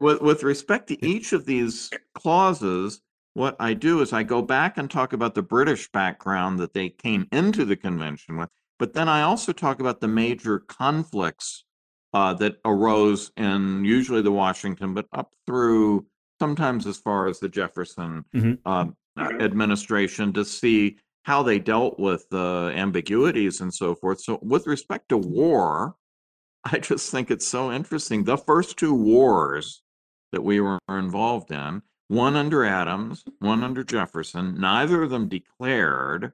With, with respect to each of these clauses, what I do is I go back and talk about the British background that they came into the convention with. But then I also talk about the major conflicts uh, that arose in usually the Washington, but up through sometimes as far as the Jefferson mm-hmm. uh, administration to see how they dealt with uh, ambiguities and so forth. So with respect to war, I just think it's so interesting. The first two wars that we were involved in, one under Adams, one under Jefferson, neither of them declared,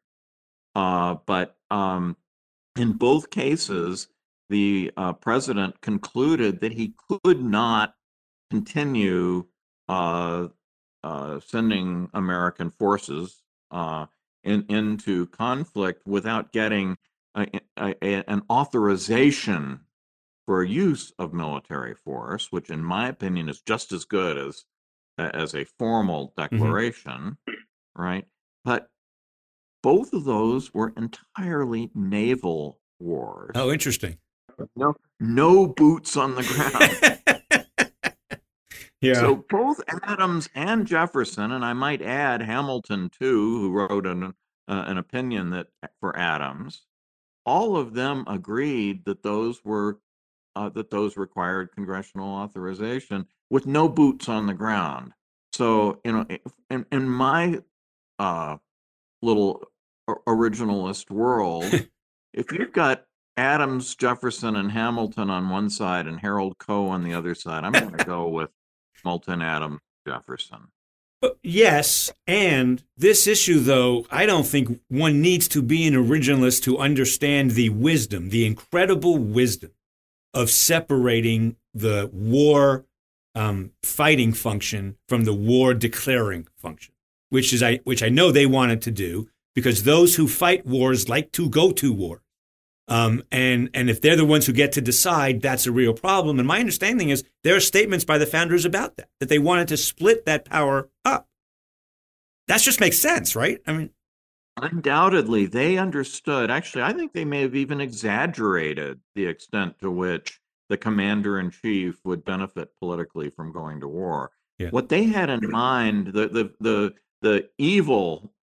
uh, but um, in both cases, the uh, president concluded that he could not continue uh, uh, sending American forces uh, in, into conflict without getting a, a, a, an authorization for use of military force, which, in my opinion, is just as good as as a formal declaration, mm-hmm. right? But both of those were entirely naval wars. Oh, interesting. No, no boots on the ground. yeah. So both Adams and Jefferson, and I might add Hamilton too, who wrote an uh, an opinion that for Adams, all of them agreed that those were uh, that those required congressional authorization with no boots on the ground. So, you know, in, in my uh, little originalist world, if you've got Adams, Jefferson, and Hamilton on one side and Harold Coe on the other side, I'm going to go with Hamilton, Adams, Jefferson. Yes, and this issue, though, I don't think one needs to be an originalist to understand the wisdom, the incredible wisdom of separating the war Um, fighting function from the war declaring function, which is I which I know they wanted to do because those who fight wars like to go to war, um, and and if they're the ones who get to decide, that's a real problem. And my understanding is there are statements by the founders about that that they wanted to split that power up. That just makes sense, right? I mean, undoubtedly they understood. Actually, I think they may have even exaggerated the extent to which the commander-in-chief would benefit politically from going to war. Yeah. What they had in mind, the, the the the evil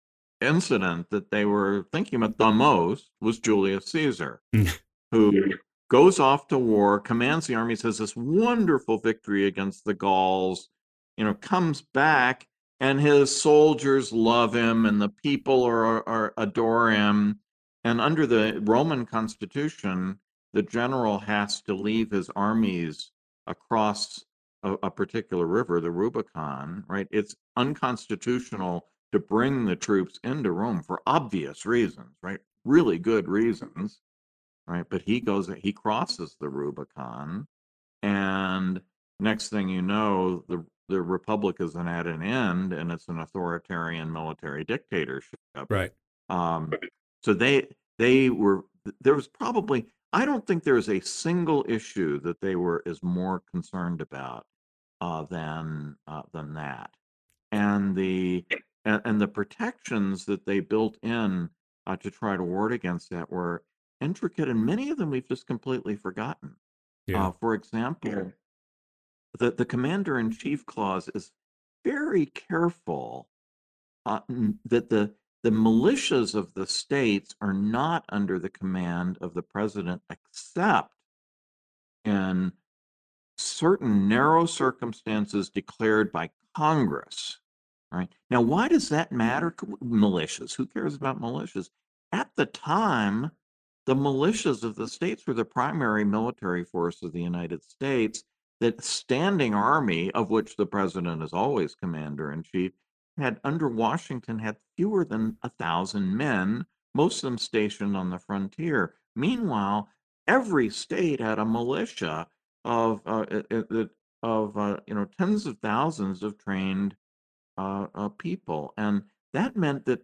incident that they were thinking about the most was Julius Caesar, who goes off to war, commands the armies, has this wonderful victory against the Gauls, you know, comes back, and his soldiers love him, and the people are, are adore him. And under the Roman Constitution, the general has to leave his armies across a, a particular river, the Rubicon, right? It's unconstitutional to bring the troops into Rome for obvious reasons, right? Really good reasons, right? But he goes, he crosses the Rubicon, and next thing you know, the, the Republic is at an end, and it's an authoritarian military dictatorship. Right. Um, so they, they were, there was probably... I don't think there is a single issue that they were as more concerned about uh, than uh, than that, and the and, and the protections that they built in uh, to try to ward against that were intricate, and many of them we've just completely forgotten. Yeah. Uh, for example, yeah. the the commander-in-chief clause is very careful uh, that the. The militias of the states are not under the command of the president, except in certain narrow circumstances declared by Congress. Right now, why does that matter? Militias? Who cares about militias? At the time, the militias of the states were the primary military force of the United States. That standing army, of which the president is always commander-in-chief, had under Washington had fewer than a thousand men, most of them stationed on the frontier. Meanwhile, every state had a militia of uh, of uh, you know tens of thousands of trained uh, uh, people, and that meant that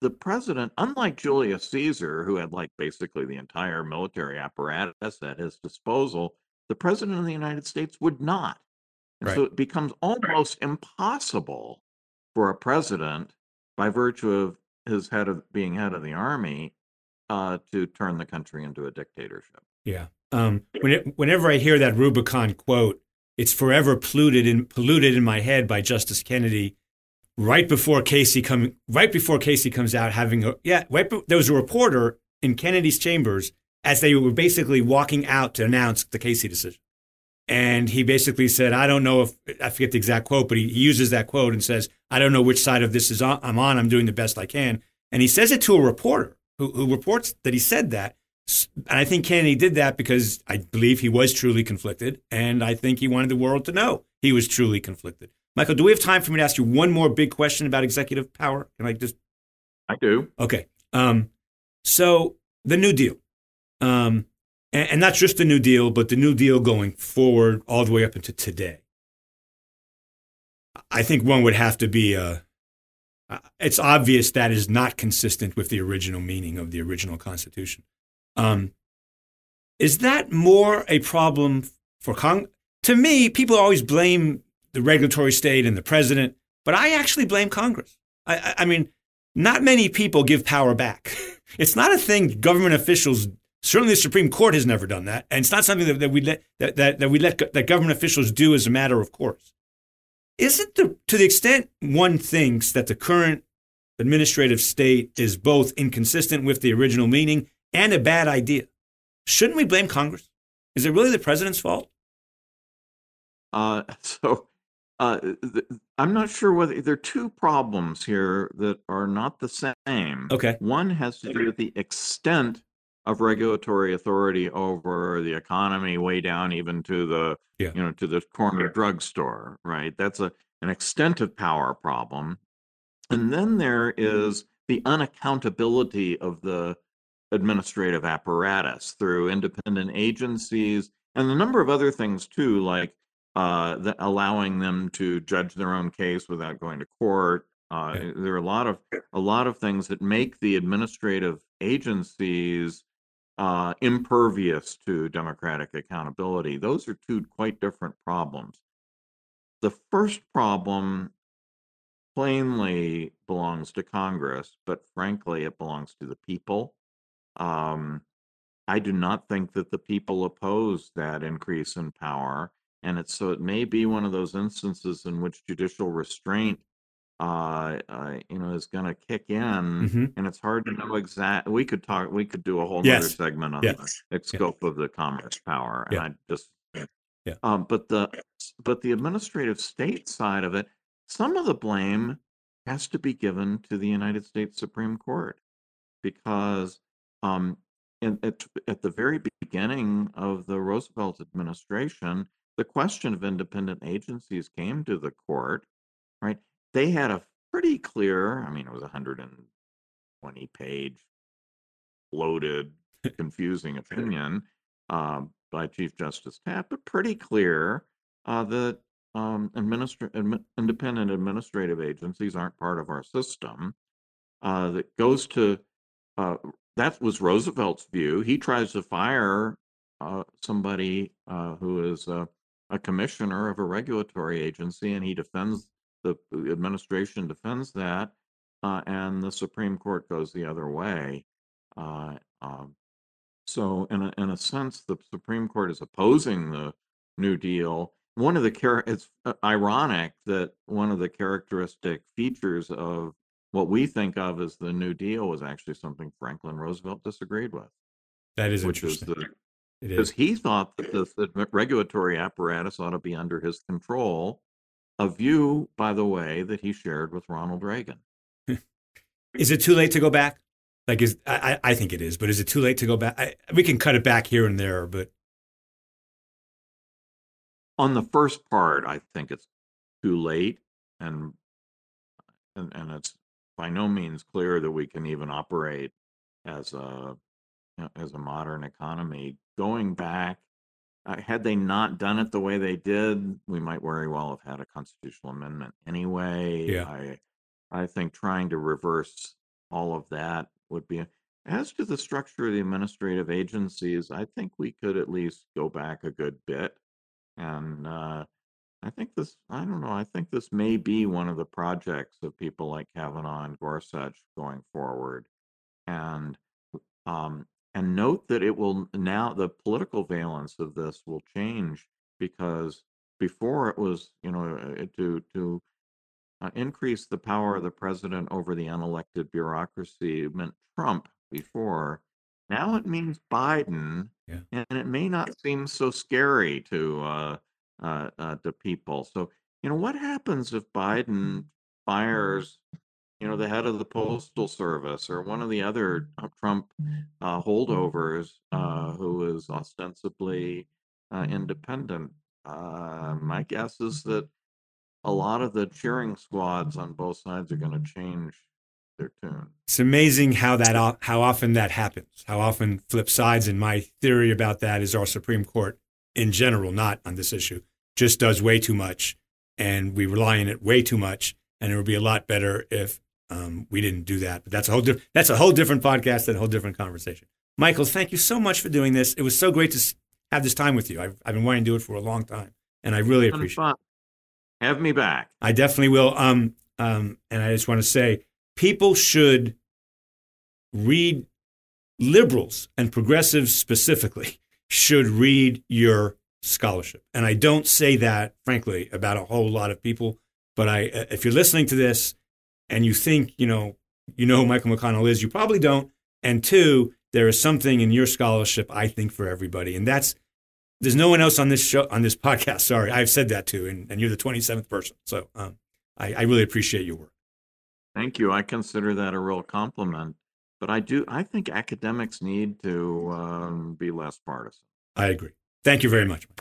the president, unlike Julius Caesar, who had like basically the entire military apparatus at his disposal, the president of the United States would not. And right. So it becomes almost right. impossible for a president, by virtue of his head of being head of the army, uh, to turn the country into a dictatorship. Yeah. Um, when it, whenever I hear that Rubicon quote, it's forever polluted and polluted in my head by Justice Kennedy. Right before Casey coming, right before Casey comes out, having a, yeah, right be, there was a reporter in Kennedy's chambers as they were basically walking out to announce the Casey decision, and he basically said, "I don't know if I forget the exact quote, but he, he uses that quote and says, I don't know which side of this is on, I'm on. I'm doing the best I can," and he says it to a reporter who, who reports that he said that. And I think Kennedy did that because I believe he was truly conflicted, and I think he wanted the world to know he was truly conflicted. Michael, do we have time for me to ask you one more big question about executive power? Can I just? I do. Okay. Um, so the New Deal, um, and, and not just the New Deal, but the New Deal going forward all the way up into today. I think one would have to be a. Uh, it's obvious that is not consistent with the original meaning of the original Constitution. Um, is that more a problem for Congress? To me, people always blame the regulatory state and the president, but I actually blame Congress. I, I, I mean, not many people give power back. It's not a thing government officials, certainly the Supreme Court has never done that, and it's not something that, that we let that, that that we let that government officials do as a matter of course. Is it the, to the extent one thinks that the current administrative state is both inconsistent with the original meaning and a bad idea, shouldn't we blame Congress? Is it really the president's fault? Uh, so. Uh, th- I'm not sure whether there are two problems here that are not the same. Okay. One has to do with the extent of regulatory authority over the economy, way down even to the yeah. you know to the corner yeah. drugstore, right? That's a an extent of power problem. And then there is the unaccountability of the administrative apparatus through independent agencies and a number of other things too, like. Uh, the, allowing them to judge their own case without going to court. Uh, yeah. There are a lot of a lot of things that make the administrative agencies uh, impervious to democratic accountability. Those are two quite different problems. The first problem plainly belongs to Congress, but frankly, it belongs to the people. Um, I do not think that the people oppose that increase in power. And it's, so it may be one of those instances in which judicial restraint, uh, uh, you know, is going to kick in, mm-hmm. and it's hard to know exactly. We could talk. We could do a whole yes. other segment on yes. the scope yes. of the commerce power, yeah. and I just. Yeah. Um, but the but the administrative state side of it, some of the blame has to be given to the United States Supreme Court, because um, in, at at the very beginning of the Roosevelt administration. The question of independent agencies came to the court, right? They had a pretty clear, I mean, it was a one hundred twenty page, loaded, confusing opinion uh, by Chief Justice Taft, but pretty clear uh, that um, administra- admi- independent administrative agencies aren't part of our system. Uh, that goes to, uh, that was Roosevelt's view. He tries to fire uh, somebody uh, who is uh, a commissioner of a regulatory agency, and he defends, the administration defends that, uh, and the Supreme Court goes the other way. Uh, um, so in a, in a sense, the Supreme Court is opposing the New Deal. One of the char- it's ironic that one of the characteristic features of what we think of as the New Deal was actually something Franklin Roosevelt disagreed with. That is which interesting. Is the, because he thought that the, the regulatory apparatus ought to be under his control, a view, by the way, that he shared with Ronald Reagan. Is it too late to go back? Like, is I, I think it is, but is it too late to go back? I, we can cut it back here and there, but. On the first part, I think it's too late, and and, and it's by no means clear that we can even operate as a, as a modern economy. Going back Uh, had they not done it the way they did, we might very well have had a constitutional amendment anyway. Yeah. I, I think trying to reverse all of that would be. As to the structure of the administrative agencies, I think we could at least go back a good bit. And uh, I think this, I don't know, I think this may be one of the projects of people like Kavanaugh and Gorsuch going forward. And um, and note that it will now, the political valence of this will change, because before it was, you know, to, to uh, increase the power of the president over the unelected bureaucracy meant Trump before. Now it means Biden, yeah. And it may not seem so scary to uh, uh, uh, to people. So, you know, what happens if Biden fires, you know, the head of the Postal Service or one of the other Trump uh, holdovers uh, who is ostensibly uh, independent? Uh, my guess is that a lot of the cheering squads on both sides are going to change their tune. It's amazing how that how often that happens, how often flip sides. And my theory about that is our Supreme Court in general, not on this issue, just does way too much, and we rely on it way too much. And it would be a lot better if um, we didn't do that. But that's a whole di- that's a whole different podcast and a whole different conversation. Michael, thank you so much for doing this. It was so great to have this time with you. I've, I've been wanting to do it for a long time, and I really appreciate it. Have me back. I definitely will. Um, um, and I just want to say, people should read, liberals and progressives specifically, should read your scholarship. And I don't say that, frankly, about a whole lot of people. But I, if you're listening to this and you think, you know, you know who Michael McConnell is, you probably don't. And two, there is something in your scholarship, I think, for everybody. And that's, there's no one else on this show, on this podcast. Sorry, I've said that too. And, and you're the twenty-seventh person. So um, I, I really appreciate your work. Thank you. I consider that a real compliment, but I do. I think academics need to um, be less partisan. I agree. Thank you very much, Mike.